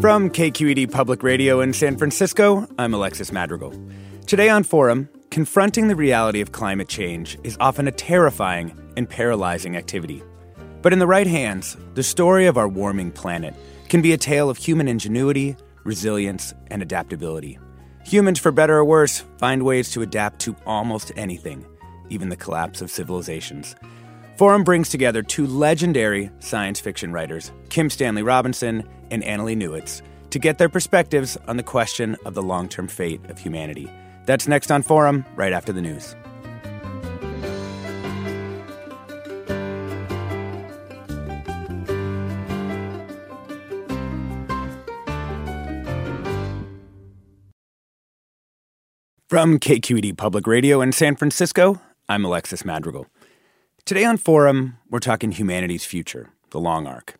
From KQED Public Radio in San Francisco, I'm Alexis Madrigal. Today on Forum, confronting the reality of climate change is often a terrifying and paralyzing activity. But in the right hands, the story of our warming planet can be a tale of human ingenuity, resilience, and adaptability. Humans, for better or worse, find ways to adapt to almost anything, even the collapse of civilizations. Forum brings together two legendary science fiction writers, Kim Stanley Robinson and Annalee Newitz, to get their perspectives on the question of the long-term fate of humanity. That's next on Forum, right after the news. From KQED Public Radio in San Francisco, I'm Alexis Madrigal. Today on Forum, we're talking humanity's future, the long arc.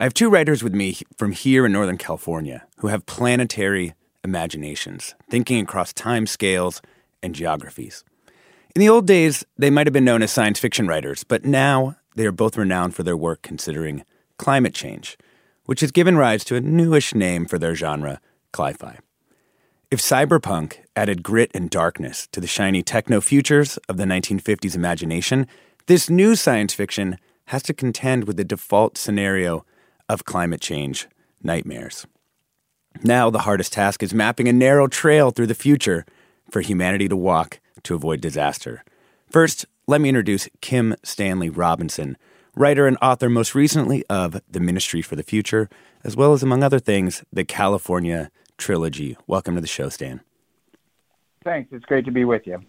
I have two writers with me from here in Northern California who have planetary imaginations, thinking across time scales and geographies. In the old days, they might have been known as science fiction writers, but now they are both renowned for their work considering climate change, which has given rise to a newish name for their genre, cli-fi. If cyberpunk added grit and darkness to the shiny techno-futures of the 1950s imagination, this new science fiction has to contend with the default scenario of climate change nightmares. Now the hardest task is mapping a narrow trail through the future for humanity to walk to avoid disaster. First, let me introduce Kim Stanley Robinson, writer and author most recently of The Ministry for the Future, as well as, among other things, the California Trilogy. Welcome to the show, Stan. Thanks. It's great to be with you.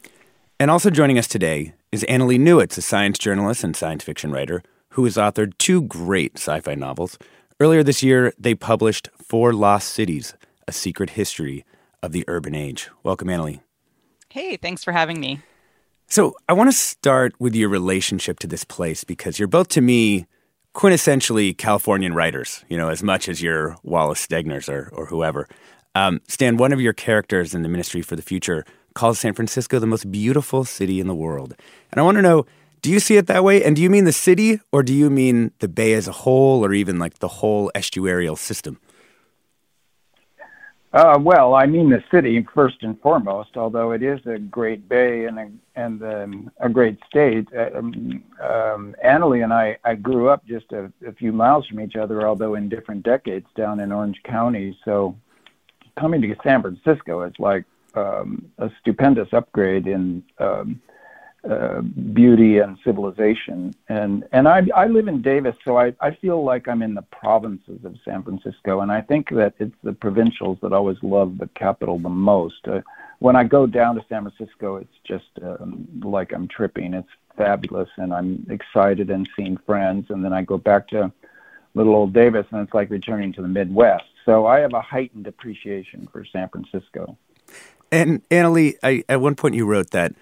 And also joining us today is Annalee Newitz, a science journalist and science fiction writer who has authored two great sci-fi novels. Earlier this year, they published Four Lost Cities, A Secret History of the Urban Age. Welcome, Annalee. Hey, thanks for having me. So I want to start with your relationship to this place because you're both, to me, quintessentially Californian writers, you know, as much as you're Wallace Stegners or whoever. Stan, one of your characters in The Ministry for the Future calls San Francisco the most beautiful city in the world. And I want to know, do you see it that way? And do you mean the city, or do you mean the Bay as a whole, or even like the whole estuarial system? Well, I mean the city first and foremost, although it is a great bay and a great state. Annalee and I grew up just a few miles from each other, although in different decades down in Orange County. So coming to San Francisco is like a stupendous upgrade in beauty and civilization. And I live in Davis, so I feel like I'm in the provinces of San Francisco, and I think that it's the provincials that always love the capital the most. When I go down to San Francisco, it's just like I'm tripping. It's fabulous, and I'm excited and seeing friends, and then I go back to little old Davis, and it's like returning to the Midwest. So I have a heightened appreciation for San Francisco. And Annalee, at one point you wrote that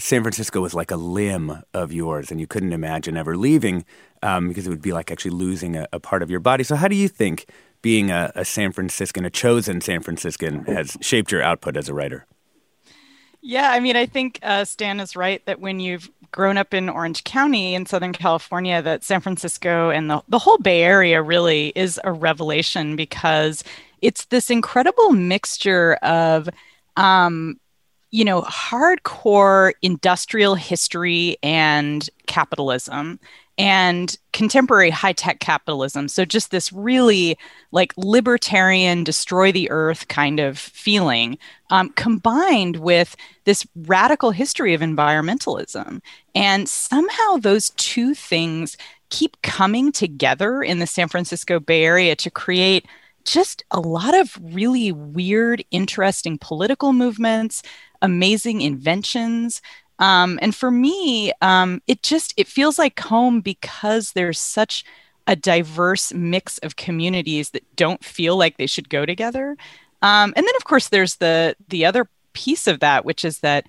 San Francisco was like a limb of yours and you couldn't imagine ever leaving because it would be like actually losing a part of your body. So how do you think being a San Franciscan, a chosen San Franciscan, has shaped your output as a writer? Yeah, I mean, I think Stan is right that when you've grown up in Orange County in Southern California, that San Francisco and the whole Bay Area really is a revelation because it's this incredible mixture of hardcore industrial history and capitalism and contemporary high-tech capitalism. So just this really like libertarian, destroy the earth kind of feeling combined with this radical history of environmentalism. And somehow those two things keep coming together in the San Francisco Bay Area to create just a lot of really weird, interesting political movements, amazing inventions. And for me, it feels like home because there's such a diverse mix of communities that don't feel like they should go together. And then, of course, there's the other piece of that, which is that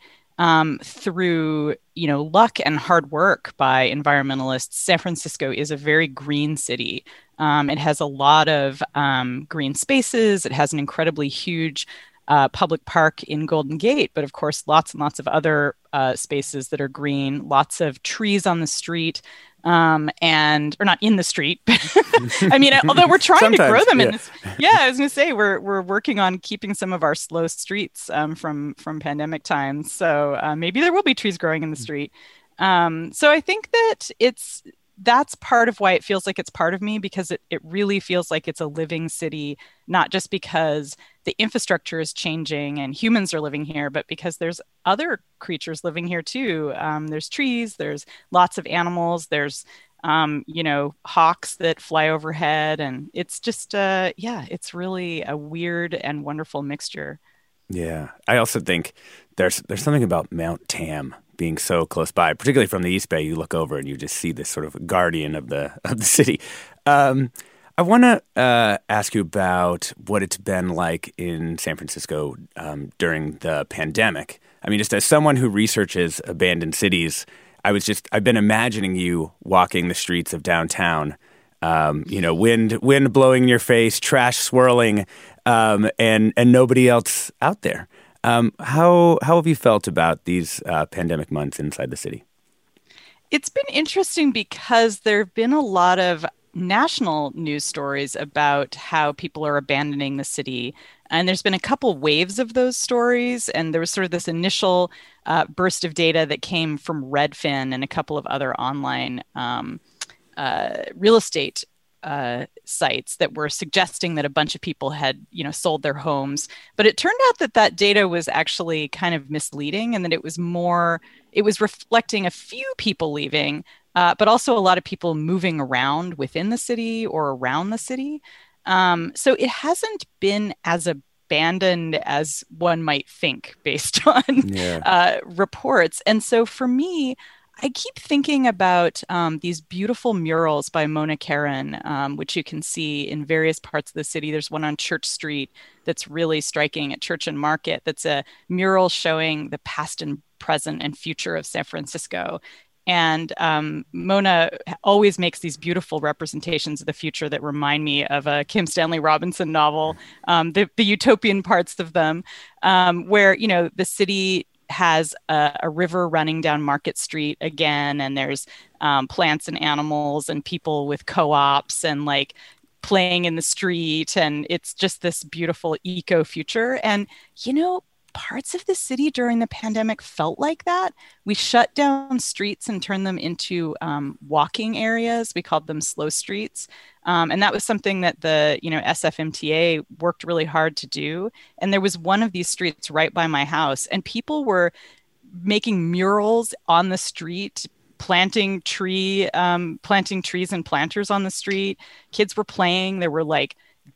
through, luck and hard work by environmentalists, San Francisco is a very green city. It has a lot of green spaces. It has an incredibly huge public park in Golden Gate, but of course, lots and lots of other spaces that are green, lots of trees on the street, or not in the street. I mean, although we're trying to grow them in this. Yeah, I was going to say, we're working on keeping some of our slow streets from pandemic times. So maybe there will be trees growing in the street. So I think that that's part of why it feels like it's part of me, because it really feels like it's a living city, not just because the infrastructure is changing and humans are living here, but because there's other creatures living here too. There's trees, there's lots of animals, there's, hawks that fly overhead. And it's just, it's really a weird and wonderful mixture. Yeah. I also think there's something about Mount Tam being so close by, particularly from the East Bay. You look over and you just see this sort of guardian of the city. I want to ask you about what it's been like in San Francisco during the pandemic. I mean, just as someone who researches abandoned cities, I've been imagining you walking the streets of downtown, wind blowing in your face, trash swirling, and nobody else out there. How have you felt about these pandemic months inside the city? It's been interesting because there have been a lot of national news stories about how people are abandoning the city. And there's been a couple waves of those stories. And there was sort of this initial burst of data that came from Redfin and a couple of other online real estate sites that were suggesting that a bunch of people had, sold their homes. But it turned out that data was actually kind of misleading, and that it was reflecting a few people leaving, but also a lot of people moving around within the city or around the city. So it hasn't been as abandoned as one might think based on reports. And so for me, I keep thinking about these beautiful murals by Mona Karin, which you can see in various parts of the city. There's one on Church Street that's really striking at Church and Market. That's a mural showing the past and present and future of San Francisco. And Mona always makes these beautiful representations of the future that remind me of a Kim Stanley Robinson novel, the utopian parts of them, where, the city has a river running down Market Street again, and there's plants and animals and people with co-ops and playing in the street, and it's just this beautiful eco future. And parts of the city during the pandemic felt like that. We shut down streets and turned them into walking areas. We called them slow streets. And that was something that the SFMTA worked really hard to do. And there was one of these streets right by my house, and people were making murals on the street, planting trees and planters on the street. Kids were playing. There were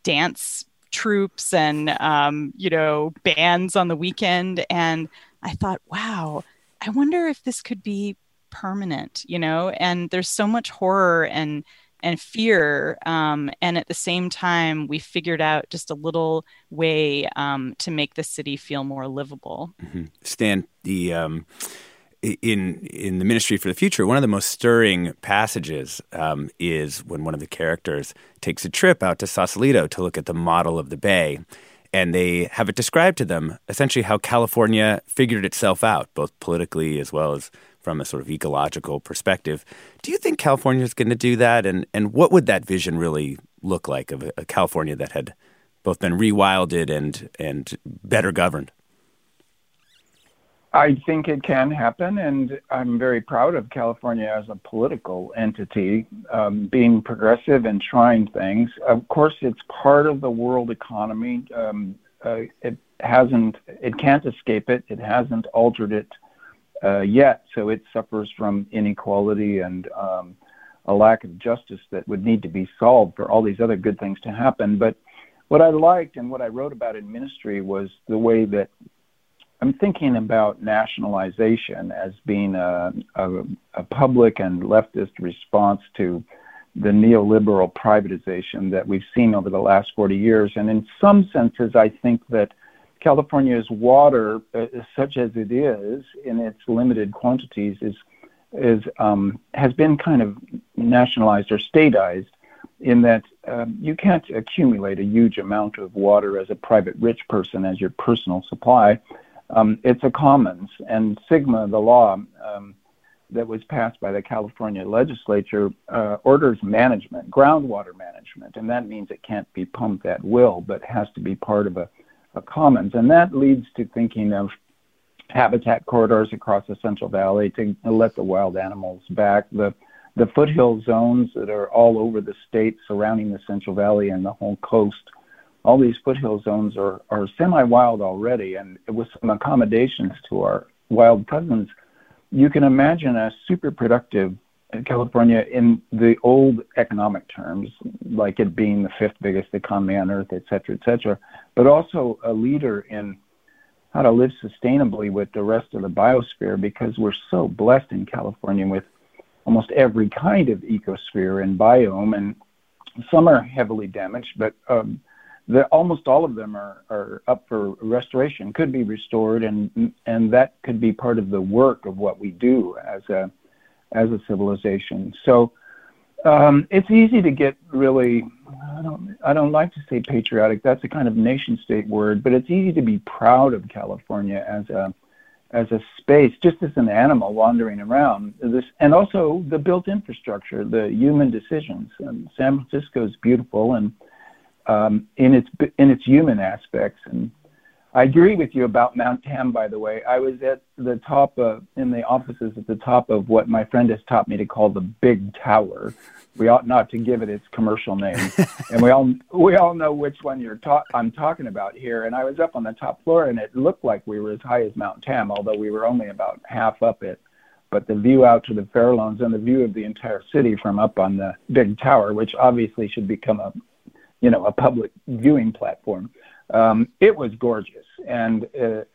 dance troops and, bands on the weekend. And I thought, wow, I wonder if this could be permanent, and there's so much horror and fear. And at the same time, we figured out just a little way to make the city feel more livable. Mm-hmm. Stan, in The Ministry for the Future, one of the most stirring passages is when one of the characters takes a trip out to Sausalito to look at the model of the bay. And they have it described to them essentially how California figured itself out, both politically as well as from a sort of ecological perspective. Do you think California is going to do that? And what would that vision really look like of a California that had both been rewilded and better governed? I think it can happen, and I'm very proud of California as a political entity, being progressive and trying things. Of course, it's part of the world economy. It can't escape it. It hasn't altered it yet, so it suffers from inequality and a lack of justice that would need to be solved for all these other good things to happen. But what I liked and what I wrote about in Ministry was the way that I'm thinking about nationalization as being a public and leftist response to the neoliberal privatization that we've seen over the last 40 years. And in some senses, I think that California's water, such as it is in its limited quantities, has been kind of nationalized or statized, in that you can't accumulate a huge amount of water as a private rich person as your personal supply. It's a commons, and SGMA, the law that was passed by the California legislature, orders management, groundwater management, and that means it can't be pumped at will, but has to be part of a commons. And that leads to thinking of habitat corridors across the Central Valley to let the wild animals back, the foothill zones that are all over the state surrounding the Central Valley and the whole coast. All these foothill zones are semi-wild already, and with some accommodations to our wild cousins, you can imagine a super productive California in the old economic terms, like it being the fifth biggest economy on earth, et cetera, but also a leader in how to live sustainably with the rest of the biosphere, because we're so blessed in California with almost every kind of ecosphere and biome, and some are heavily damaged, but almost all of them are up for restoration, could be restored, and that could be part of the work of what we do as a civilization. So it's easy to get really, I don't like to say patriotic, that's a kind of nation state word, but it's easy to be proud of California as a space, just as an animal wandering around this, and also the built infrastructure, the human decisions. And San Francisco is beautiful and in its human aspects. And I agree with you about Mount Tam, by the way. I was at the top in the offices at the top of what my friend has taught me to call the Big Tower. We ought not to give it its commercial name. And we all know which one I'm talking about here. And I was up on the top floor, and it looked like we were as high as Mount Tam, although we were only about half up it. But the view out to the Farallones and the view of the entire city from up on the Big Tower, which obviously should become a public viewing platform. It was gorgeous, and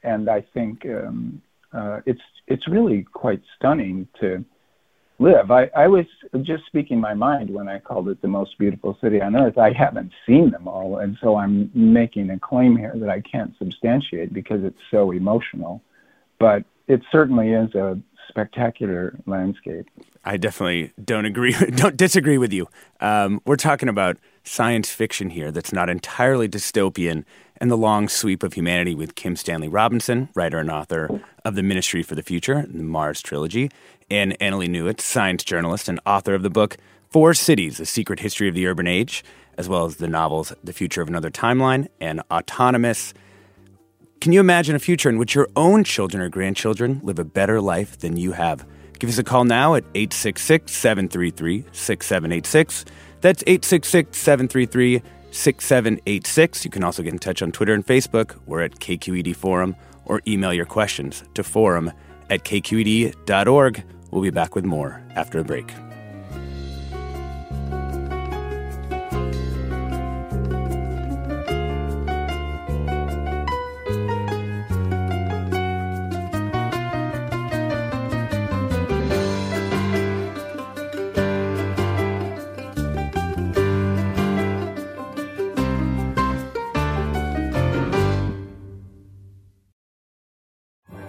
I think it's really quite stunning to live. I was just speaking my mind when I called it the most beautiful city on earth. I haven't seen them all, and so I'm making a claim here that I can't substantiate because it's so emotional. But it certainly is a spectacular landscape. I definitely don't disagree with you. We're talking about science fiction here that's not entirely dystopian, and the long sweep of humanity with Kim Stanley Robinson, writer and author of The Ministry for the Future, the Mars Trilogy, and Annalee Newitz, science journalist and author of the book Four Cities, A Secret History of the Urban Age, as well as the novels The Future of Another Timeline and Autonomous. Can you imagine a future in which your own children or grandchildren live a better life than you have? Give us a call now at 866-733-6786. That's 866-733-6786. You can also get in touch on Twitter and Facebook. We're at KQED Forum, or email your questions to forum@kqed.org. We'll be back with more after the break.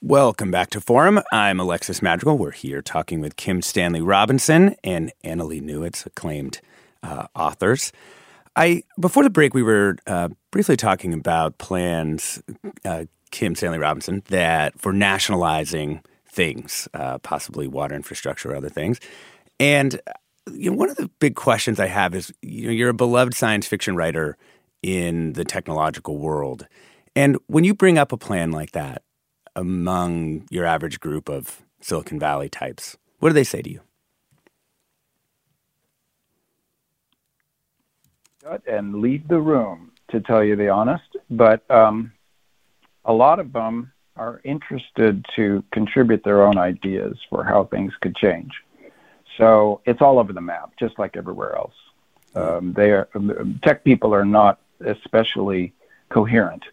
Welcome back to Forum. I'm Alexis Madrigal. We're here talking with Kim Stanley Robinson and Annalee Newitz, acclaimed authors. Before the break, we were briefly talking about plans, Kim Stanley Robinson, that for nationalizing things, possibly water infrastructure or other things. And one of the big questions I have is, you're a beloved science fiction writer in the technological world. And when you bring up a plan like that, among your average group of Silicon Valley types, what do they say to you? shortcut and leave the room, to tell you the honest. But a lot of them are interested to contribute their own ideas for how things could change. So it's all over the map, just like everywhere else. Tech people are not especially coherent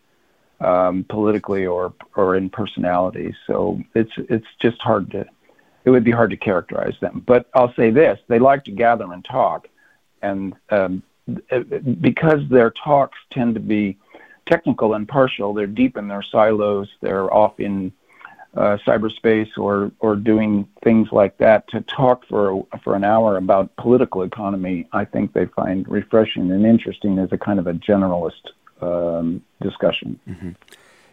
politically or in personality. So it's just hard to, it would be hard to characterize them. But I'll say this, they like to gather and talk. And because their talks tend to be technical and partial, they're deep in their silos, they're off in cyberspace or doing things like that, to talk for an hour about political economy, I think they find refreshing and interesting as a kind of a generalist discussion. Mm-hmm.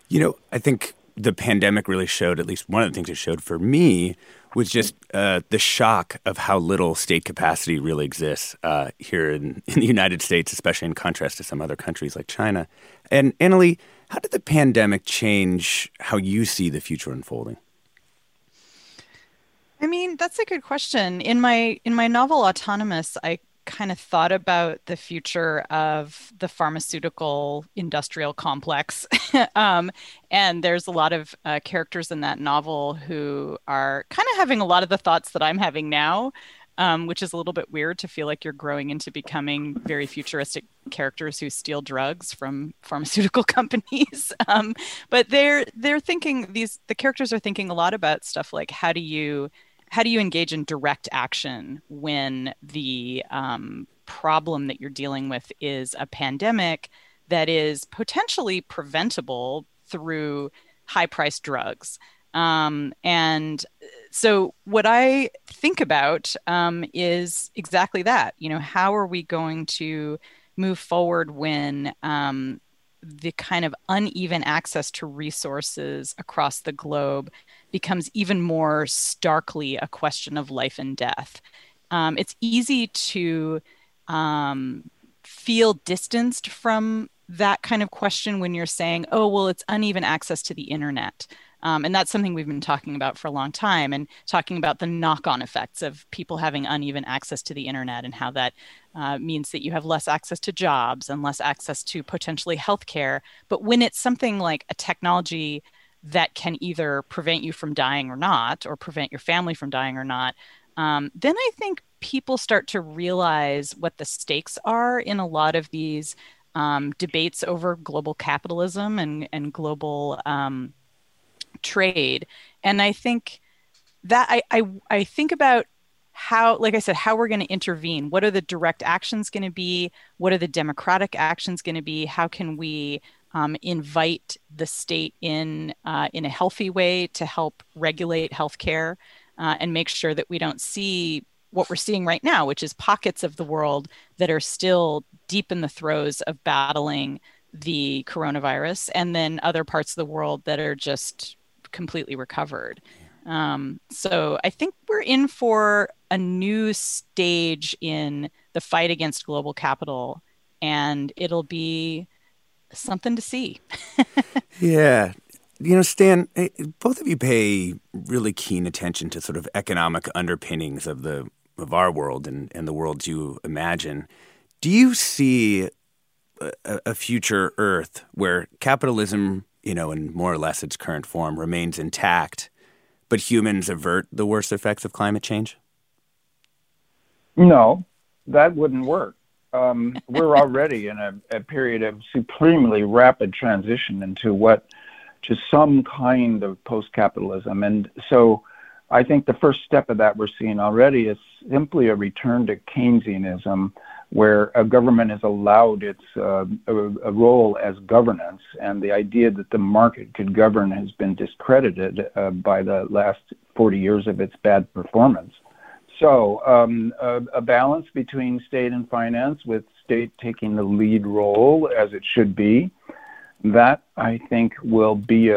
You know, I think the pandemic really showed, at least one of the things it showed for me, was just the shock of how little state capacity really exists here in the United States, especially in contrast to some other countries like China. And Annalee, how did the pandemic change how you see the future unfolding? I mean, that's a good question. In my novel Autonomous, I kind of thought about the future of the pharmaceutical industrial complex. And there's a lot of characters in that novel who are kind of having a lot of the thoughts that I'm having now, which is a little bit weird, to feel like you're growing into becoming very futuristic characters who steal drugs from pharmaceutical companies. But they're thinking, the characters are thinking a lot about stuff like, how do you engage in direct action when the problem that you're dealing with is a pandemic that is potentially preventable through high-priced drugs? And so what I think about is exactly that. You know, how are we going to move forward when the kind of uneven access to resources across the globe becomes even more starkly a question of life and death? It's easy to feel distanced from that kind of question when you're saying, oh, well, it's uneven access to the internet. And that's something we've been talking about for a long time, and talking about the knock-on effects of people having uneven access to the internet, and how that means that you have less access to jobs and less access to potentially healthcare. But when it's something like a technology that can either prevent you from dying or not, or prevent your family from dying or not, then I think people start to realize what the stakes are in a lot of these debates over global capitalism and global trade. And I think that I think about how, like I said, how we're going to intervene. What are the direct actions going to be? What are the democratic actions going to be? How can we invite the state in a healthy way to help regulate healthcare and make sure that we don't see what we're seeing right now, which is pockets of the world that are still deep in the throes of battling the coronavirus, and then other parts of the world that are just completely recovered. So I think we're in for a new stage in the fight against global capital, and it'll be something to see. Yeah. You know, Stan, both of you pay really keen attention to sort of economic underpinnings of our world and the worlds you imagine. Do you see a future Earth where capitalism, you know, in more or less its current form, remains intact, but humans avert the worst effects of climate change? No, that wouldn't work. We're already in a period of supremely rapid transition to some kind of post-capitalism. And so I think the first step of that we're seeing already is simply a return to Keynesianism, where a government is allowed its a role as governance, and the idea that the market could govern has been discredited by the last 40 years of its bad performance. So a balance between state and finance, with state taking the lead role as it should be, that I think will be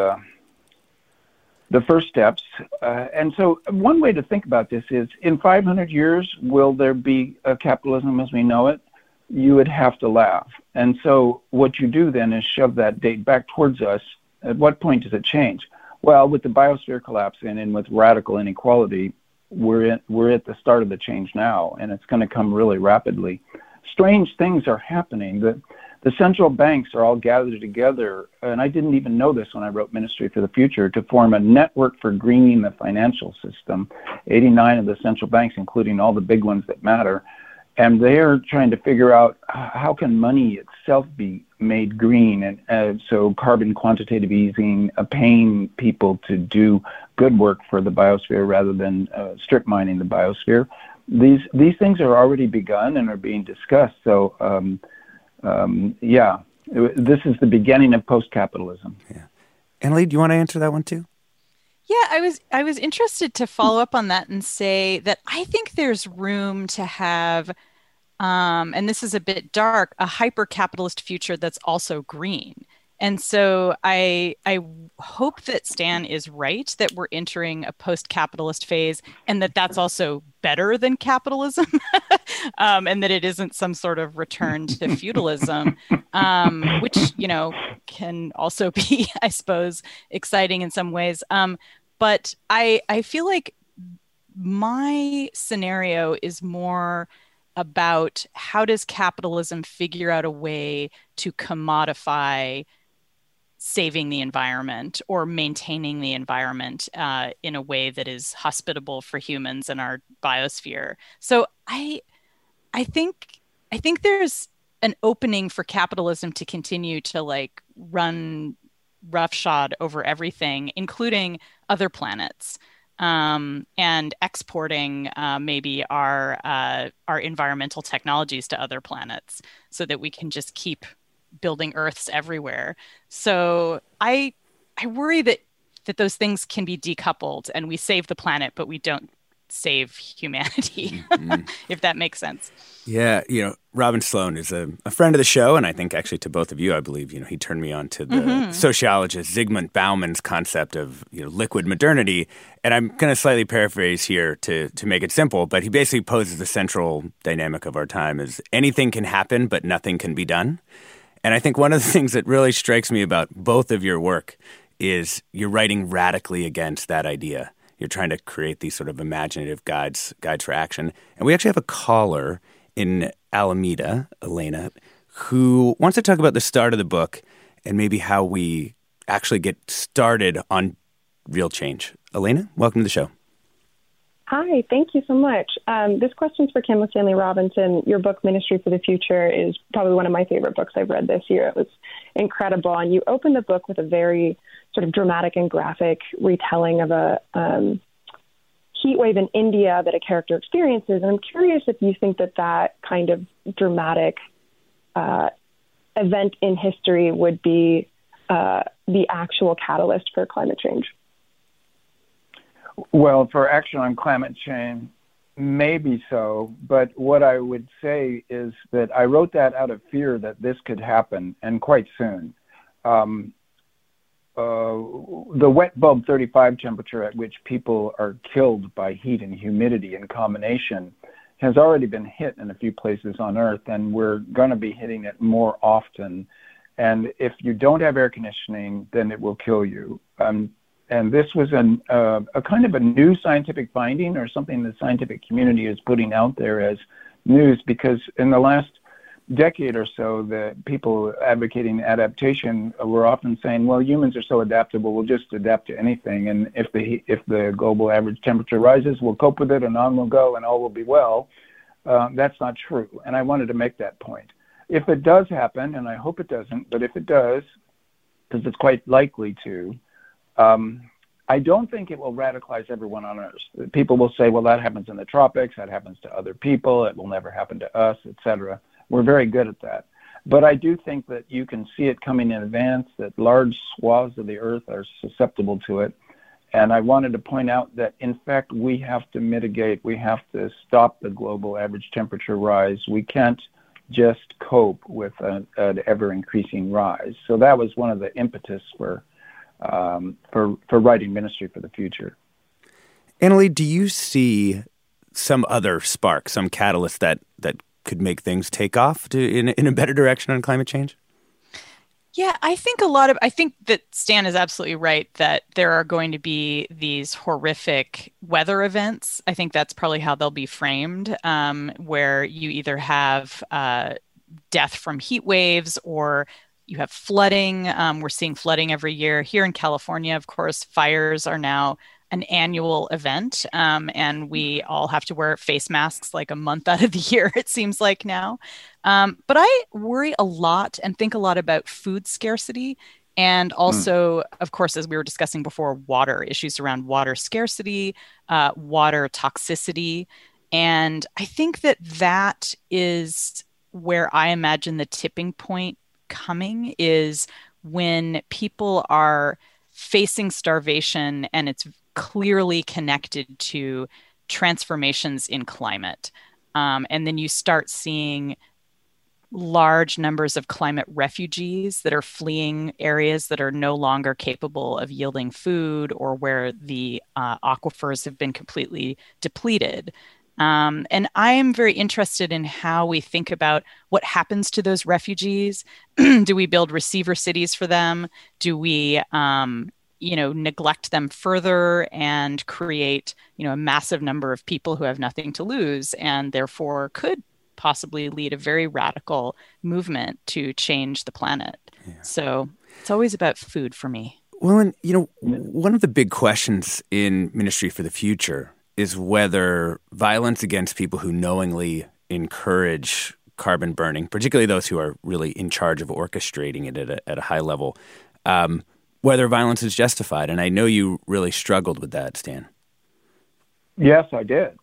the first steps. And so one way to think about this is, in 500 years, will there be a capitalism as we know it? You would have to laugh. And so what you do then is shove that date back towards us. At what point does it change? Well, with the biosphere collapse and with radical inequality, we're at the start of the change now, and it's going to come really rapidly. strange things are happening. The central banks are all gathered together, and I didn't even know this when I wrote Ministry for the Future, to form a network for greening the financial system. 89 of the central banks, including all the big ones that matter, and they're trying to figure out how can money itself be made green, and so carbon quantitative easing, paying people to do good work for the biosphere rather than strip mining the biosphere. These things are already begun and are being discussed, so this is the beginning of post-capitalism. Yeah. Annalee, do you want to answer that one too? Yeah, I was interested to follow up on that and say that I think there's room to have, and this is a bit dark, a hyper-capitalist future that's also green. And so I hope that Stan is right, that we're entering a post-capitalist phase and that that's also better than capitalism and that it isn't some sort of return to feudalism, which, you know, can also be, I suppose, exciting in some ways. But I feel like my scenario is more about how does capitalism figure out a way to commodify saving the environment or maintaining the environment in a way that is hospitable for humans and our biosphere. So I think there's an opening for capitalism to continue to like run roughshod over everything, including other planets, and exporting maybe our environmental technologies to other planets so that we can just keep building Earths everywhere. So I worry that those things can be decoupled and we save the planet, but we don't save humanity, if that makes sense. Yeah. You know, Robin Sloan is a friend of the show. And I think actually to both of you, I believe, you know, he turned me on to the sociologist Zygmunt Bauman's concept of, you know, liquid modernity. And I'm going to slightly paraphrase here to make it simple, but he basically poses the central dynamic of our time as anything can happen, but nothing can be done. And I think one of the things that really strikes me about both of your work is you're writing radically against that idea. You're trying to create these sort of imaginative guides for action. And we actually have a caller in Alameda, Elena, who wants to talk about the start of the book and maybe how we actually get started on real change. Elena, welcome to the show. Hi, thank you so much. This question's for Kim Stanley Robinson. Your book, Ministry for the Future, is probably one of my favorite books I've read this year. It was incredible. And you opened the book with a very sort of dramatic and graphic retelling of a heat wave in India that a character experiences. And I'm curious if you think that kind of dramatic event in history would be the actual catalyst for climate change. Well, for action on climate change, maybe so. But what I would say is that I wrote that out of fear that this could happen, and quite soon. The wet bulb 35 temperature at which people are killed by heat and humidity in combination has already been hit in a few places on Earth, and we're going to be hitting it more often. And if you don't have air conditioning, then it will kill you. And this was a kind of a new scientific finding, or something the scientific community is putting out there as news, because in the last decade or so, the people advocating adaptation were often saying, well, humans are so adaptable, we'll just adapt to anything. And if the global average temperature rises, we'll cope with it and on we'll go and all will be well. That's not true. And I wanted to make that point. If it does happen, and I hope it doesn't, but if it does, because it's quite likely to, I don't think it will radicalize everyone on Earth. People will say, well, that happens in the tropics, that happens to other people, it will never happen to us, etc. We're very good at that. But I do think that you can see it coming in advance, that large swaths of the Earth are susceptible to it. And I wanted to point out that, in fact, we have to mitigate, we have to stop the global average temperature rise. We can't just cope with an ever-increasing rise. So that was one of the impetus for writing Ministry for the Future. Annalee, do you see some other spark, some catalyst that could make things take off in a better direction on climate change? Yeah, I think that Stan is absolutely right that there are going to be these horrific weather events. I think that's probably how they'll be framed, where you either have death from heat waves or you have flooding. We're seeing flooding every year. Here in California, of course, fires are now an annual event, and we all have to wear face masks like a month out of the year, it seems like now. But I worry a lot and think a lot about food scarcity and also, of course, as we were discussing before, water issues around water scarcity, water toxicity. And I think that is where I imagine the tipping point coming is when people are facing starvation and it's clearly connected to transformations in climate. And then you start seeing large numbers of climate refugees that are fleeing areas that are no longer capable of yielding food or where the aquifers have been completely depleted. And I am very interested in how we think about what happens to those refugees. Do we build receiver cities for them? Do we neglect them further and create, a massive number of people who have nothing to lose and therefore could possibly lead a very radical movement to change the planet? Yeah. So it's always about food for me. Well, and one of the big questions in Ministry for the Future is whether violence against people who knowingly encourage carbon burning, particularly those who are really in charge of orchestrating it at a high level, whether violence is justified. And I know you really struggled with that, Stan. Yes, I did.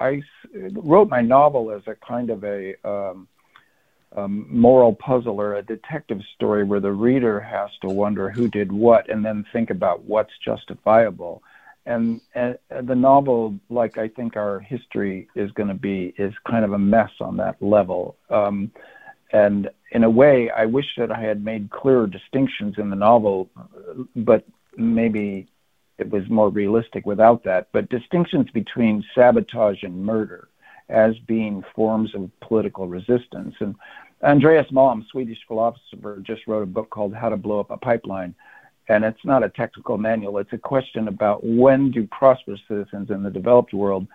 I wrote my novel as a kind of a moral puzzle or a detective story where the reader has to wonder who did what and then think about what's justifiable. And the novel, like I think our history is going to be, is kind of a mess on that level. And in a way, I wish that I had made clearer distinctions in the novel, but maybe it was more realistic without that. But distinctions between sabotage and murder as being forms of political resistance. And Andreas Malm, Swedish philosopher, just wrote a book called How to Blow Up a Pipeline. And it's not a technical manual. It's a question about when do prosperous citizens in the developed world,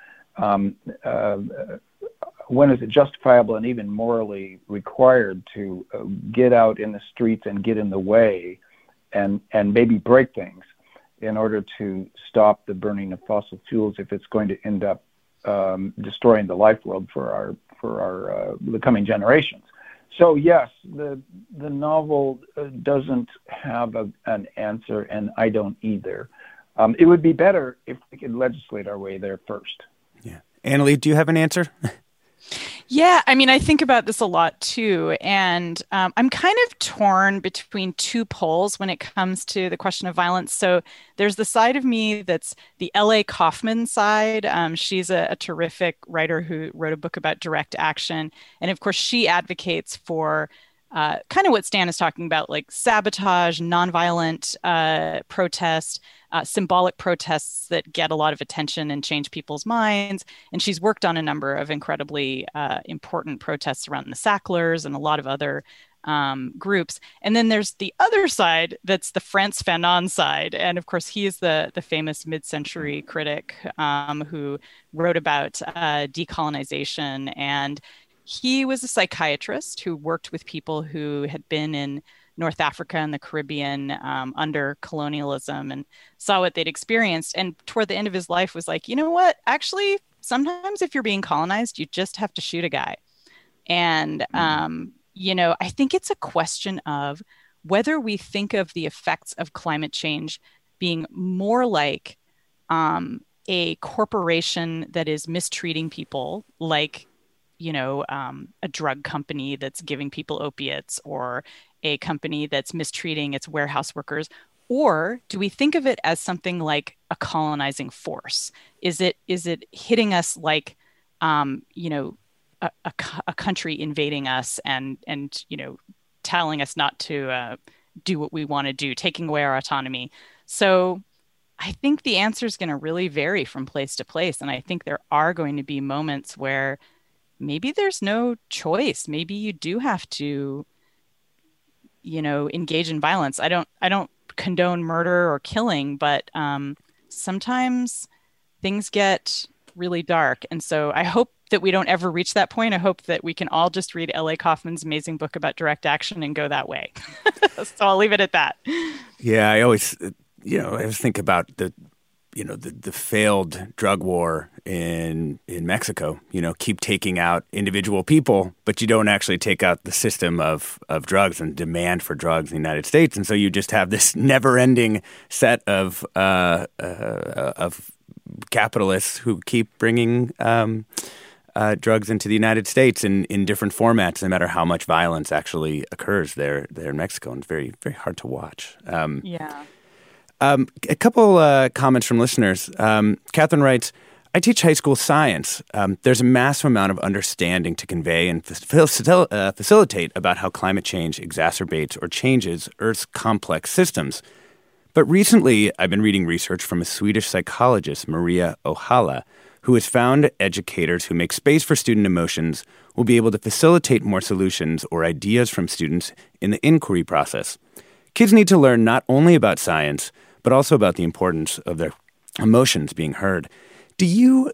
when is it justifiable and even morally required to get out in the streets and get in the way and maybe break things in order to stop the burning of fossil fuels if it's going to end up destroying the life world for the coming generations. So yes, the novel doesn't have an answer, and I don't either. It would be better if we could legislate our way there first. Yeah, Annalee, do you have an answer? Yeah, I mean, I think about this a lot too, and I'm kind of torn between two poles when it comes to the question of violence. So there's the side of me that's the L.A. Kaufman side. She's a terrific writer who wrote a book about direct action, and of course, she advocates for kind of what Stan is talking about, like sabotage, nonviolent protest, symbolic protests that get a lot of attention and change people's minds. And she's worked on a number of incredibly important protests around the Sacklers and a lot of other groups. And then there's the other side that's the Frantz Fanon side. And of course, he is the famous mid-century critic who wrote about decolonization, and he was a psychiatrist who worked with people who had been in North Africa and the Caribbean under colonialism and saw what they'd experienced. And toward the end of his life was like, you know what? Actually, sometimes if you're being colonized, you just have to shoot a guy. And, I think it's a question of whether we think of the effects of climate change being more like a corporation that is mistreating people, like a drug company that's giving people opiates or a company that's mistreating its warehouse workers? Or do we think of it as something like a colonizing force? Is it hitting us like, a country invading us and telling us not to do what we want to do, taking away our autonomy? So I think the answer is going to really vary from place to place. And I think there are going to be moments where maybe there's no choice. Maybe you do have to you know, engage in violence. I don't condone murder or killing, but sometimes things get really dark. And so I hope that we don't ever reach that point. I hope that we can all just read L.A. Kaufman's amazing book about direct action and go that way. So I'll leave it at that. Yeah, I always think about the failed drug war in Mexico. You know, keep taking out individual people, but you don't actually take out the system of drugs and demand for drugs in the United States. And so you just have this never-ending set of capitalists who keep bringing drugs into the United States in different formats, no matter how much violence actually occurs there in Mexico. And it's very, very hard to watch. A couple comments from listeners. Catherine writes, I teach high school science. There's a massive amount of understanding to convey and facilitate about how climate change exacerbates or changes Earth's complex systems. But recently, I've been reading research from a Swedish psychologist, Maria Ohala, who has found educators who make space for student emotions will be able to facilitate more solutions or ideas from students in the inquiry process. Kids need to learn not only about science, but also about the importance of their emotions being heard. Do you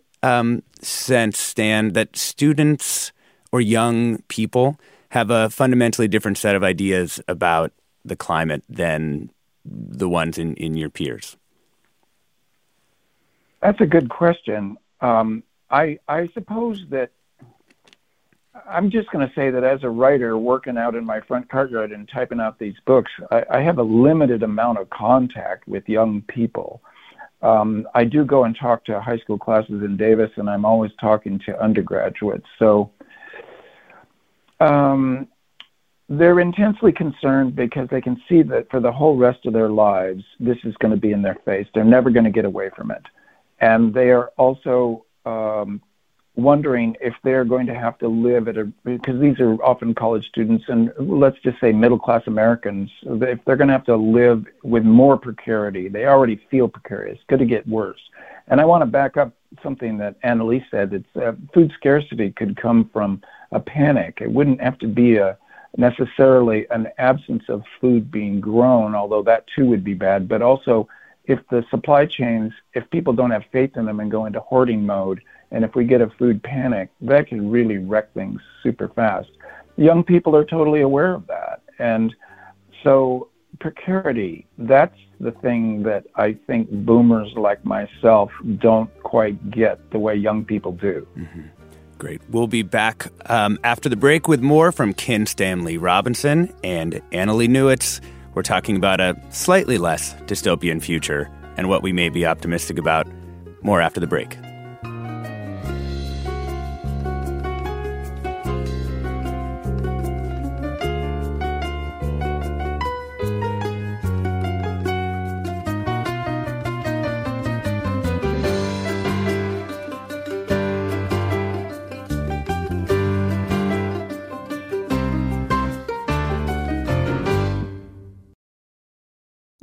sense, Stan, that students or young people have a fundamentally different set of ideas about the climate than the ones in your peers? That's a good question. I suppose that I'm just going to say that as a writer working out in my front courtyard and typing out these books, I have a limited amount of contact with young people. I do go and talk to high school classes in Davis, and I'm always talking to undergraduates. So they're intensely concerned because they can see that for the whole rest of their lives, this is going to be in their face. They're never going to get away from it. And they are also wondering if they're going to have to live because these are often college students and let's just say middle-class Americans, if they're going to have to live with more precarity, they already feel precarious, it's going to get worse. And I want to back up something that Annalee said, it's food scarcity could come from a panic. It wouldn't have to be necessarily an absence of food being grown, although that too would be bad, but also if the supply chains, if people don't have faith in them and go into hoarding mode, and if we get a food panic, that can really wreck things super fast. Young people are totally aware of that. And so precarity, that's the thing that I think boomers like myself don't quite get the way young people do. Mm-hmm. Great. We'll be back after the break with more from Kim Stanley Robinson and Annalee Newitz. We're talking about a slightly less dystopian future and what we may be optimistic about. More after the break.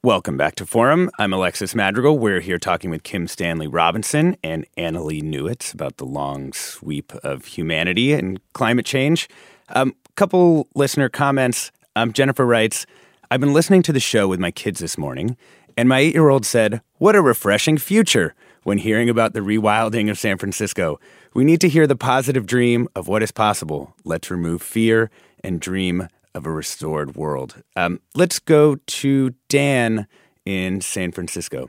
Welcome back to Forum. I'm Alexis Madrigal. We're here talking with Kim Stanley Robinson and Annalee Newitz about the long sweep of humanity and climate change. Couple listener comments. Jennifer writes, I've been listening to the show with my kids this morning, and my 8-year-old said, what a refreshing future when hearing about the rewilding of San Francisco. We need to hear the positive dream of what is possible. Let's remove fear and dream of a restored world. Let's go to Dan in San Francisco.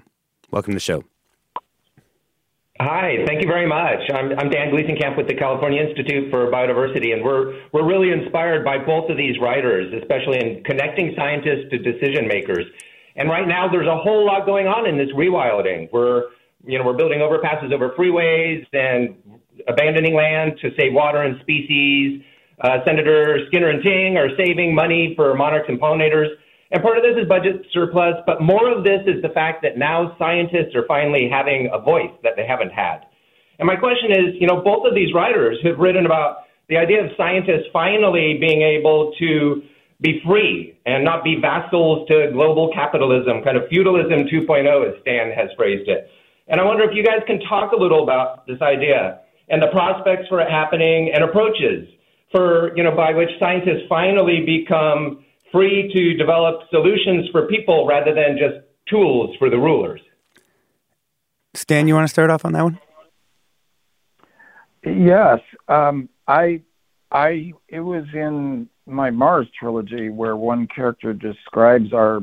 Welcome to the show. Hi, thank you very much. I'm Dan Gleisenkamp with the California Institute for Biodiversity, and we're really inspired by both of these writers, especially in connecting scientists to decision makers. And right now, there's a whole lot going on in this rewilding. We're building overpasses over freeways and abandoning land to save water and species. Senator Skinner and Ting are saving money for monarchs and pollinators. And part of this is budget surplus, but more of this is the fact that now scientists are finally having a voice that they haven't had. And my question is, you know, both of these writers have written about the idea of scientists finally being able to be free and not be vassals to global capitalism, kind of feudalism 2.0, as Stan has phrased it. And I wonder if you guys can talk a little about this idea and the prospects for it happening and approaches for, you know, by which scientists finally become free to develop solutions for people rather than just tools for the rulers. Stan, you want to start off on that one? Yes. It was in my Mars trilogy where one character describes our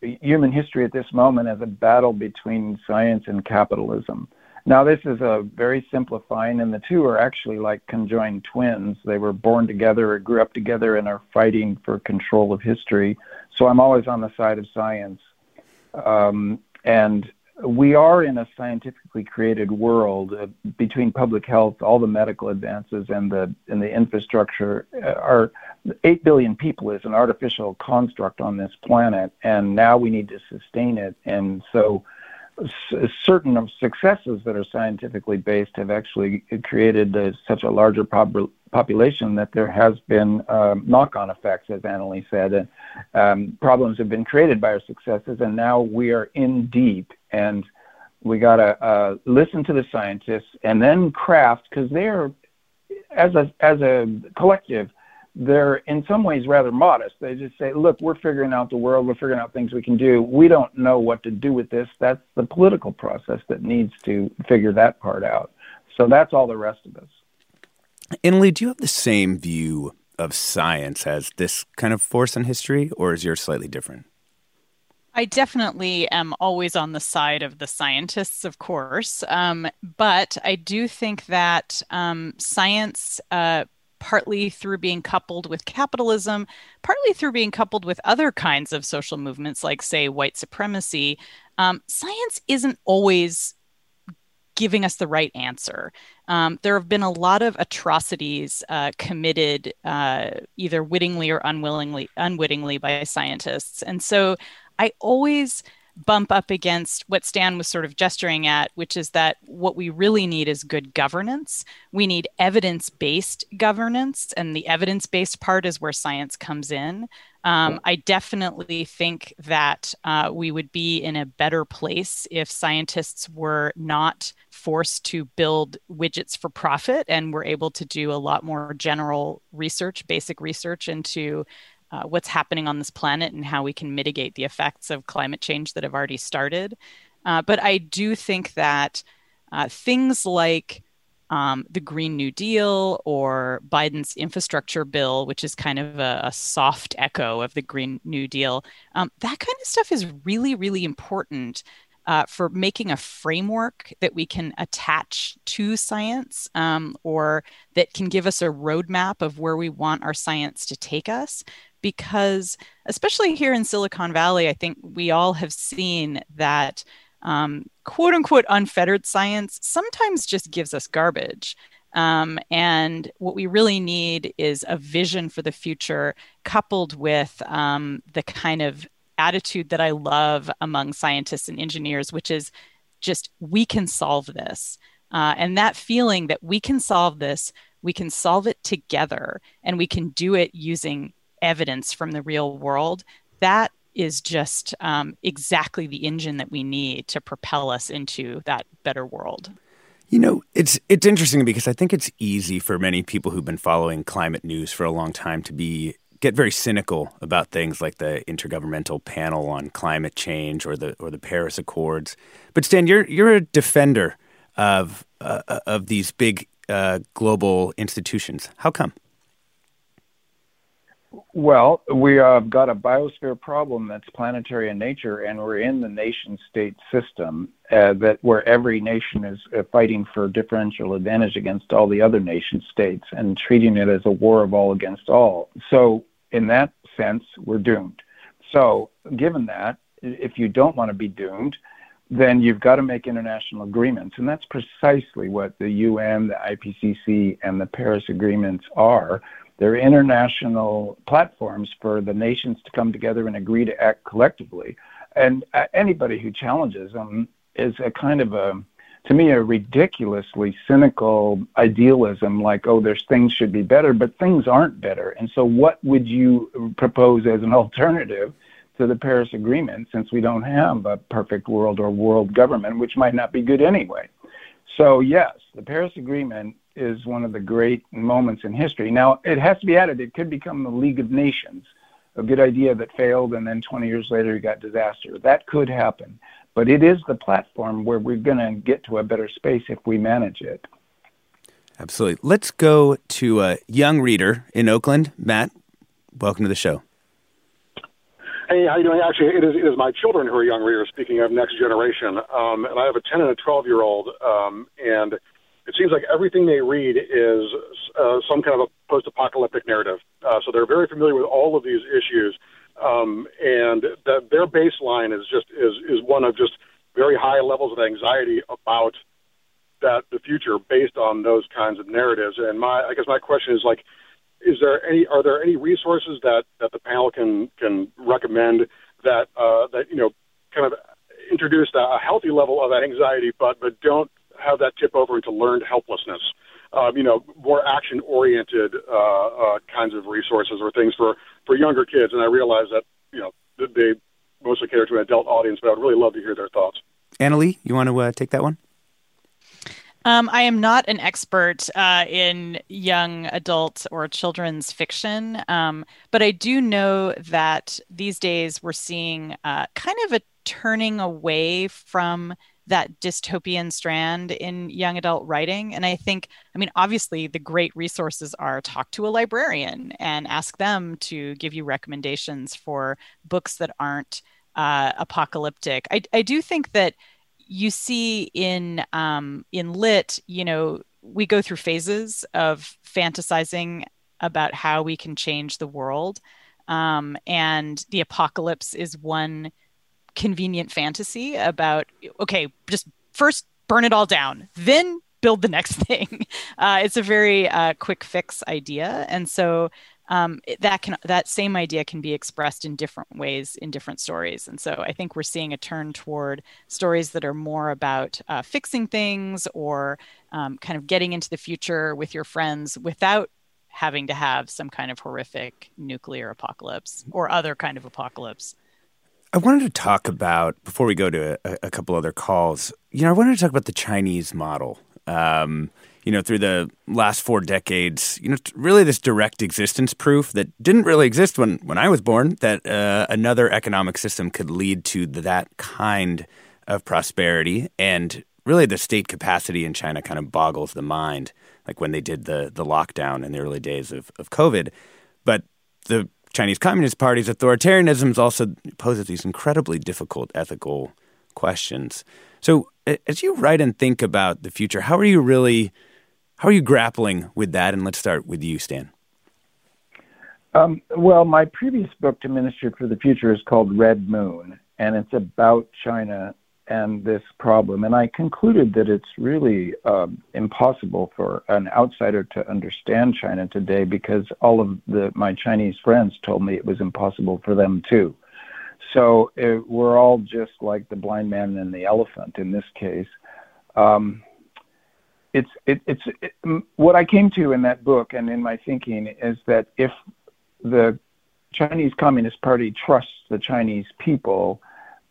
human history at this moment as a battle between science and capitalism. Now, this is a very simplifying, and the two are actually like conjoined twins. They were born together or grew up together and are fighting for control of history. So I'm always on the side of science. And we are in a scientifically created world between public health, all the medical advances, and the infrastructure. Our 8 billion people is an artificial construct on this planet, and now we need to sustain it. And so certain of successes that are scientifically based have actually created such a larger population that there has been knock-on effects, as Annalee said. Problems have been created by our successes, and now we are in deep. And we got to listen to the scientists and then craft, because they're, as a collective, they're in some ways rather modest. They just say, look, we're figuring out the world. We're figuring out things we can do. We don't know what to do with this. That's the political process that needs to figure that part out. So that's all the rest of us. Annalee, do you have the same view of science as this kind of force in history, or is yours slightly different? I definitely am always on the side of the scientists, of course. But I do think that science, partly through being coupled with capitalism, partly through being coupled with other kinds of social movements like, say, white supremacy, science isn't always giving us the right answer. There have been a lot of atrocities committed either wittingly or unwittingly by scientists. And so I always bump up against what Stan was sort of gesturing at, which is that what we really need is good governance. We need evidence-based governance, and the evidence-based part is where science comes in. I definitely think that we would be in a better place if scientists were not forced to build widgets for profit and were able to do a lot more general research, basic research into what's happening on this planet and how we can mitigate the effects of climate change that have already started. But I do think that things like the Green New Deal or Biden's infrastructure bill, which is kind of a soft echo of the Green New Deal, that kind of stuff is really, really important for making a framework that we can attach to science or that can give us a roadmap of where we want our science to take us. Because especially here in Silicon Valley, I think we all have seen that quote unquote unfettered science sometimes just gives us garbage. And what we really need is a vision for the future coupled with the kind of attitude that I love among scientists and engineers, which is just, we can solve this. And that feeling that we can solve this, we can solve it together, and we can do it using evidence from the real world, that is just exactly the engine that we need to propel us into that better world. You know, it's interesting because I think it's easy for many people who've been following climate news for a long time to get very cynical about things like the Intergovernmental Panel on Climate Change or the Paris Accords. But Stan, you're a defender of these big global institutions. How come? Well, we have got a biosphere problem that's planetary in nature, and we're in the nation-state system where every nation is fighting for differential advantage against all the other nation-states and treating it as a war of all against all. So in that sense, we're doomed. So given that, if you don't want to be doomed, then you've got to make international agreements. And that's precisely what the UN, the IPCC, and the Paris agreements are. They're international platforms for the nations to come together and agree to act collectively. And anybody who challenges them is a kind of a, to me, a ridiculously cynical idealism, like, oh, there's things should be better, but things aren't better. And so what would you propose as an alternative to the Paris Agreement, since we don't have a perfect world or world government, which might not be good anyway? So, yes, the Paris Agreement is one of the great moments in history. Now, it has to be added, it could become the League of Nations, a good idea that failed, and then 20 years later you got disaster. That could happen. But it is the platform where we're going to get to a better space if we manage it. Absolutely. Let's go to a young reader in Oakland. Matt, welcome to the show. Hey, how you doing? Actually, it is my children who are young readers, speaking of next generation. And I have a 10- and a 12-year-old, and it seems like everything they read is some kind of a post-apocalyptic narrative. So they're very familiar with all of these issues. And their baseline is just is one of just very high levels of anxiety about the future based on those kinds of narratives. And I guess my question is, like, are there any resources that the panel can recommend that kind of introduce a healthy level of that anxiety, but don't have that tip over into learned helplessness? More action-oriented kinds of resources or things for younger kids. And I realize that, they mostly cater to an adult audience, but I would really love to hear their thoughts. Annalee, you want to take that one? I am not an expert in young adult or children's fiction, but I do know that these days we're seeing kind of a turning away from that dystopian strand in young adult writing. And I think, obviously the great resources are talk to a librarian and ask them to give you recommendations for books that aren't apocalyptic. I do think that you see in lit, we go through phases of fantasizing about how we can change the world. And the apocalypse is one convenient fantasy about, okay, just first burn it all down, then build the next thing. It's a very quick fix idea. And so that same idea can be expressed in different ways in different stories. And so I think we're seeing a turn toward stories that are more about fixing things or kind of getting into the future with your friends without having to have some kind of horrific nuclear apocalypse or other kind of apocalypse. I wanted to talk about, before we go to a couple other calls, I wanted to talk about the Chinese model. Through the last 4 decades, really this direct existence proof that didn't really exist when I was born, that another economic system could lead to that kind of prosperity. And really the state capacity in China kind of boggles the mind, like when they did the lockdown in the early days of COVID. But the Chinese Communist Party's authoritarianism also poses these incredibly difficult ethical questions. So as you write and think about the future, how are you grappling with that? And let's start with you, Stan. Well, my previous book, The Ministry for the Future, is called Red Moon, and it's about China and this problem. And I concluded that it's really impossible for an outsider to understand China today, because all of my Chinese friends told me it was impossible for them too. So we're all just like the blind man and the elephant in this case. What I came to in that book and in my thinking is that if the Chinese Communist Party trusts the Chinese people,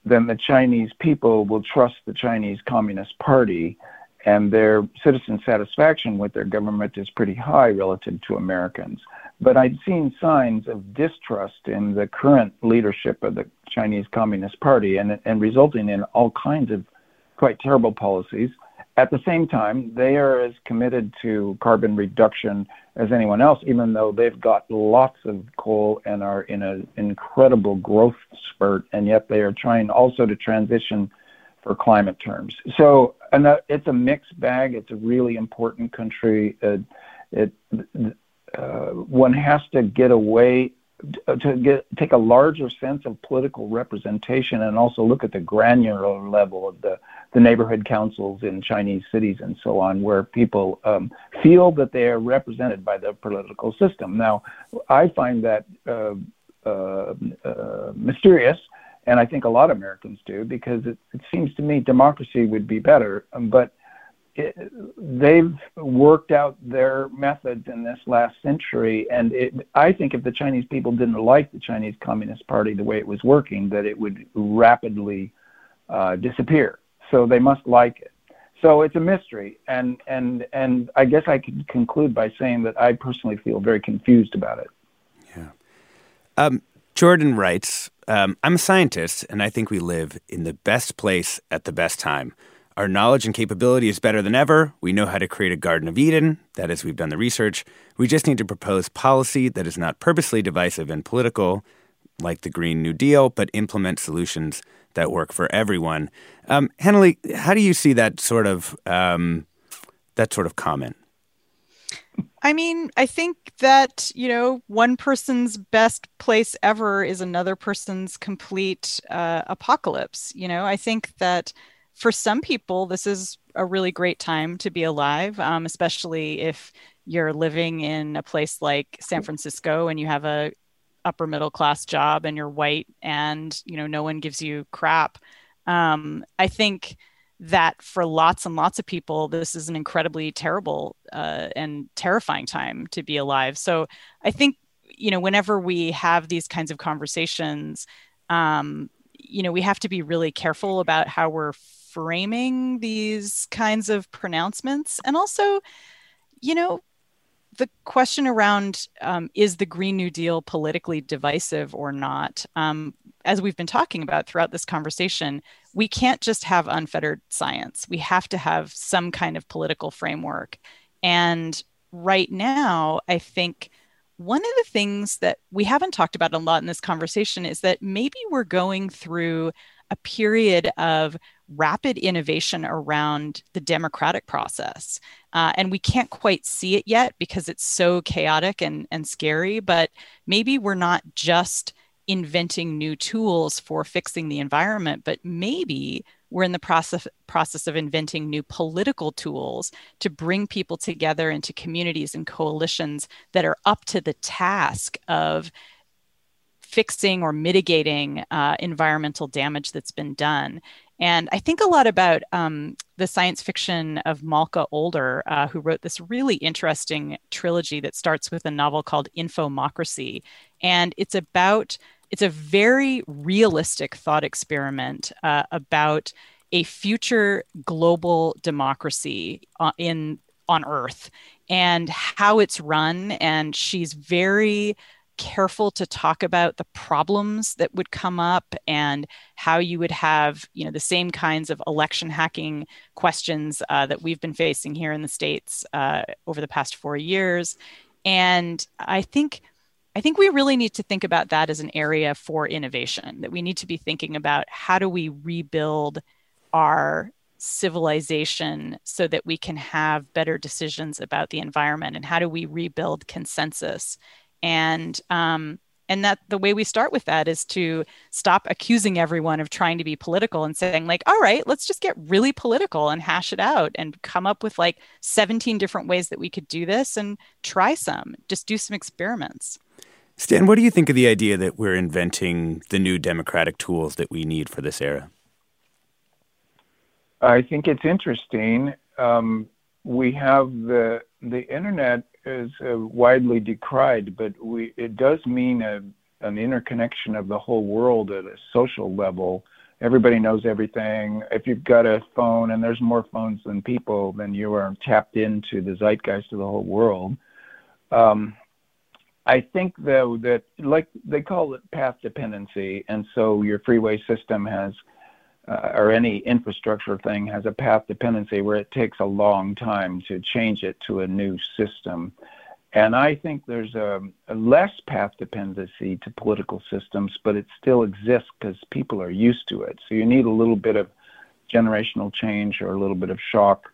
then the Chinese people will trust the Chinese Communist Party, and their citizen satisfaction with their government is pretty high relative to Americans. But I'd seen signs of distrust in the current leadership of the Chinese Communist Party and resulting in all kinds of quite terrible policies. At the same time, they are as committed to carbon reduction as anyone else, even though they've got lots of coal and are in an incredible growth spurt, and yet they are trying also to transition for climate terms. So it's a mixed bag. It's a really important country. One has to get away to take a larger sense of political representation and also look at the granular level of the the neighborhood councils in Chinese cities and so on, where people feel that they are represented by the political system. Now, I find that mysterious, and I think a lot of Americans do, because it seems to me democracy would be better, but they've worked out their methods in this last century, and I think if the Chinese people didn't like the Chinese Communist Party the way it was working, that it would rapidly disappear. So they must like it. So it's a mystery, and I guess I could conclude by saying that I personally feel very confused about it. Yeah. Jordan writes, I'm a scientist, and I think we live in the best place at the best time. Our knowledge and capability is better than ever. We know how to create a Garden of Eden. That is, we've done the research. We just need to propose policy that is not purposely divisive and political, like the Green New Deal, but implement solutions that work for everyone. Annalee, how do you see that sort of comment? I mean, I think that, one person's best place ever is another person's complete apocalypse. I think that for some people, this is a really great time to be alive, especially if you're living in a place like San Francisco and you have a upper middle class job and you're white and, no one gives you crap. I think that for lots and lots of people, this is an incredibly terrible and terrifying time to be alive. So I think, whenever we have these kinds of conversations, we have to be really careful about how we're framing these kinds of pronouncements. And also, the question around is the Green New Deal politically divisive or not? As we've been talking about throughout this conversation, we can't just have unfettered science. We have to have some kind of political framework. And right now, I think one of the things that we haven't talked about a lot in this conversation is that maybe we're going through a period of rapid innovation around the democratic process. And we can't quite see it yet because it's so chaotic and scary, but maybe we're not just inventing new tools for fixing the environment, but maybe we're in the process of inventing new political tools to bring people together into communities and coalitions that are up to the task of fixing or mitigating environmental damage that's been done. And I think a lot about the science fiction of Malka Older, who wrote this really interesting trilogy that starts with a novel called Infomocracy. And it's a very realistic thought experiment about a future global democracy on Earth and how it's run. And she's very careful to talk about the problems that would come up and how you would have, the same kinds of election hacking questions that we've been facing here in the States over the past 4 years. And I think we really need to think about that as an area for innovation, that we need to be thinking about how do we rebuild our civilization so that we can have better decisions about the environment, and how do we rebuild consensus? And that the way we start with that is to stop accusing everyone of trying to be political and saying, like, all right, let's just get really political and hash it out and come up with 17 different ways that we could do this and try some, just do some experiments. Stan, what do you think of the idea that we're inventing the new democratic tools that we need for this era? I think it's interesting. We have the internet is widely decried, but it does mean an interconnection of the whole world at a social level. Everybody knows everything. If you've got a phone, and there's more phones than people, then you are tapped into the zeitgeist of the whole world. I think, though, that they call it path dependency, and so your freeway system has, or any infrastructure thing has a path dependency where it takes a long time to change it to a new system. And I think there's a less path dependency to political systems, but it still exists because people are used to it. So you need a little bit of generational change or a little bit of shock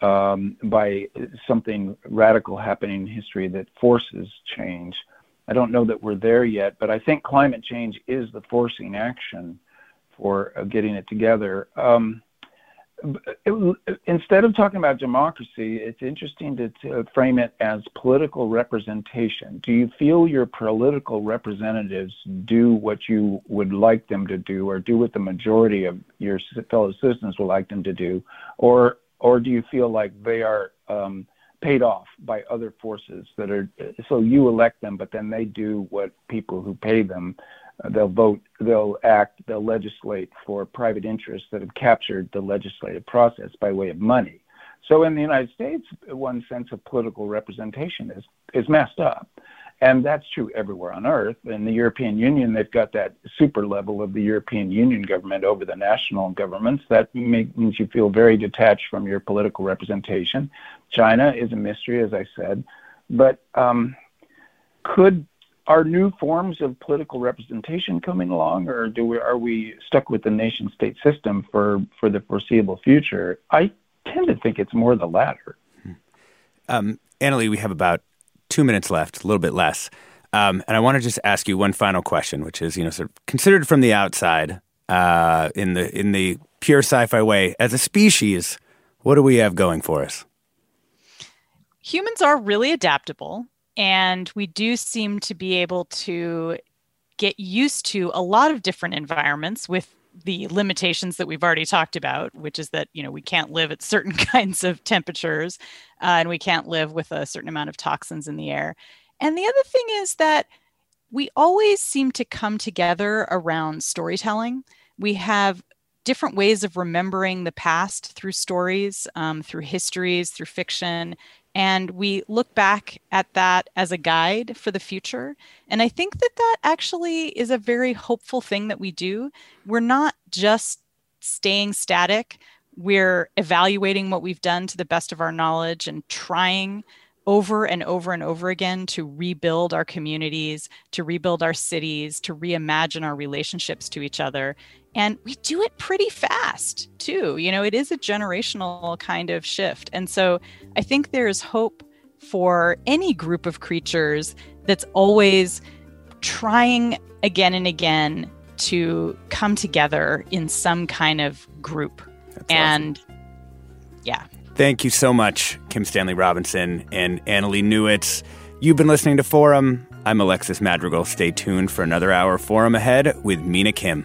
by something radical happening in history that forces change. I don't know that we're there yet, but I think climate change is the forcing action for getting it together. instead of talking about democracy, it's interesting to frame it as political representation. Do you feel your political representatives do what you would like them to do, or do what the majority of your fellow citizens would like them to do, or do you feel like they are paid off by other forces that are, so you elect them, but then they do what people who pay them, they'll vote, they'll act, they'll legislate for private interests that have captured the legislative process by way of money. So in the United States, one sense of political representation is messed up. And that's true everywhere on earth. In the European Union, they've got that super level of the European Union government over the national governments. That means you feel very detached from your political representation. China is a mystery, as I said. But are new forms of political representation coming along, or are we stuck with the nation-state system for the foreseeable future? I tend to think it's more the latter. Annalee, we have about 2 minutes left, a little bit less. And I want to just ask you one final question, which is, sort of considered from the outside, in the pure sci-fi way, as a species, what do we have going for us? Humans are really adaptable, and we do seem to be able to get used to a lot of different environments with the limitations that we've already talked about, which is that, we can't live at certain kinds of temperatures and we can't live with a certain amount of toxins in the air. And the other thing is that we always seem to come together around storytelling. We have different ways of remembering the past through stories, through histories, through fiction. And we look back at that as a guide for the future. And I think that actually is a very hopeful thing that we do. We're not just staying static. We're evaluating what we've done to the best of our knowledge and trying over and over and over again to rebuild our communities, to rebuild our cities, to reimagine our relationships to each other. And we do it pretty fast, too. It is a generational kind of shift. And so I think there is hope for any group of creatures that's always trying again and again to come together in some kind of group. That's and awesome. Yeah. Thank you so much, Kim Stanley Robinson and Annalee Newitz. You've been listening to Forum. I'm Alexis Madrigal. Stay tuned for another hour of Forum ahead with Mina Kim.